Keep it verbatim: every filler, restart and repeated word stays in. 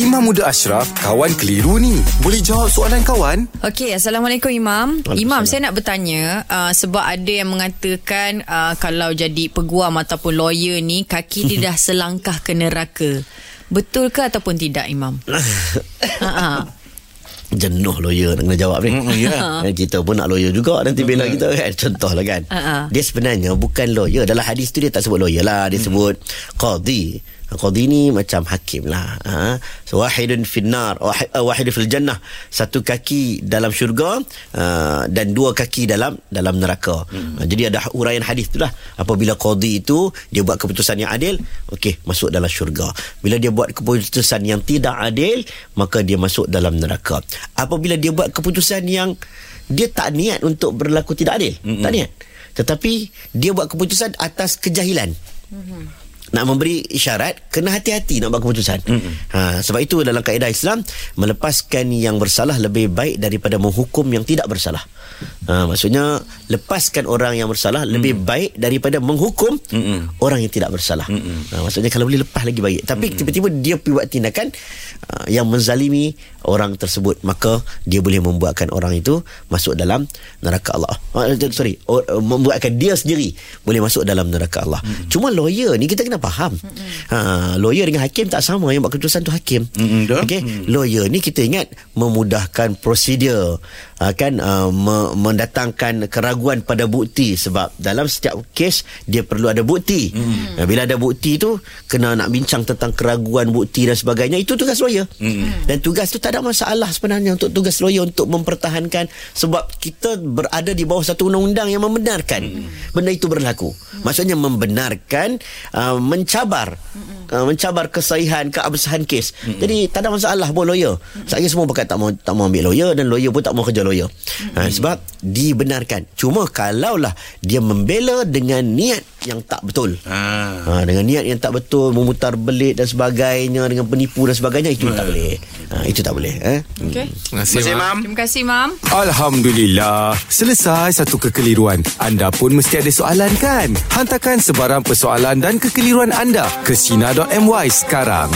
Imam Muda Ashraf, kawan keliru ni. Boleh jawab soalan kawan? Okey, Assalamualaikum Imam. Imam, saya nak bertanya, uh, sebab ada yang mengatakan uh, kalau jadi peguam ataupun lawyer ni, kaki dia dah selangkah ke neraka. Betul ke ataupun tidak, Imam? Ha-ha. Jenuh lawyer nak kena jawab ni. Mm, yeah. Kita pun nak lawyer juga nanti bela kita kan. Contohlah kan. Uh-huh. Dia sebenarnya bukan lawyer. Dalam hadis tu dia tak sebut lawyer lah. Dia mm. sebut qadi. Qadi ni macam hakim lah. Ha? So, wahidun finnar. Wahidun fil jannah. Satu kaki dalam syurga uh, dan dua kaki dalam dalam neraka. Mm. Jadi ada uraian hadis tu lah. Apabila qadi itu dia buat keputusan yang adil, okey, masuk dalam syurga. Bila dia buat keputusan yang tidak adil, maka dia masuk dalam neraka. Apabila dia buat keputusan yang dia tak niat untuk berlaku tidak adil, mm-hmm. tak niat, tetapi dia buat keputusan atas kejahilan, mm-hmm. nak memberi isyarat, kena hati-hati nak buat keputusan, mm-hmm. ha, sebab itu dalam kaedah Islam, melepaskan yang bersalah lebih baik daripada menghukum yang tidak bersalah. Ha, maksudnya lepaskan orang yang bersalah lebih mm-hmm. baik daripada menghukum mm-hmm. orang yang tidak bersalah. mm-hmm. Ha, maksudnya kalau boleh lepas lagi baik, tapi mm-hmm. tiba-tiba dia buat tindakan uh, yang menzalimi orang tersebut, maka dia boleh membuatkan orang itu masuk dalam neraka Allah. Sorry, membuatkan dia sendiri boleh masuk dalam neraka Allah. Mm-hmm. Cuma lawyer ni kita kena faham. Mm-hmm. Ha, lawyer dengan hakim tak sama. Yang buat keputusan tu hakim. Mm-hmm. Okey, mm-hmm. lawyer ni kita ingat memudahkan prosedur, kan, uh, me- mendatangkan keraguan pada bukti, sebab dalam setiap kes dia perlu ada bukti. Mm-hmm. Bila ada bukti tu kena nak bincang tentang keraguan bukti dan sebagainya. Itu tugas lawyer. Mm-hmm. Dan tugas tu tak ada masalah sebenarnya untuk tugas lawyer untuk mempertahankan, sebab kita berada di bawah satu undang-undang yang membenarkan hmm. benda itu berlaku. Hmm. Maksudnya membenarkan, uh, mencabar hmm. uh, mencabar kesahihan, keabsahan kes. Hmm. Jadi tak ada masalah buat lawyer. Hmm. Saya semua pakat tak mau tak mau ambil lawyer, dan lawyer pun tak mau kerja lawyer. Hmm. Ha, sebab dibenarkan. Cuma kalaulah dia membela dengan niat yang tak betul. Ah. Ha, dengan niat yang tak betul, memutar belit dan sebagainya, dengan penipu dan sebagainya, itu hmm. tak boleh. Ha, itu tak boleh. Eh? Okay. Terima kasih, Mam. Terima kasih, Mam. Alhamdulillah, selesai satu kekeliruan. Anda pun mesti ada soalan kan? Hantarkan sebarang persoalan dan kekeliruan anda ke Sina dot my sekarang.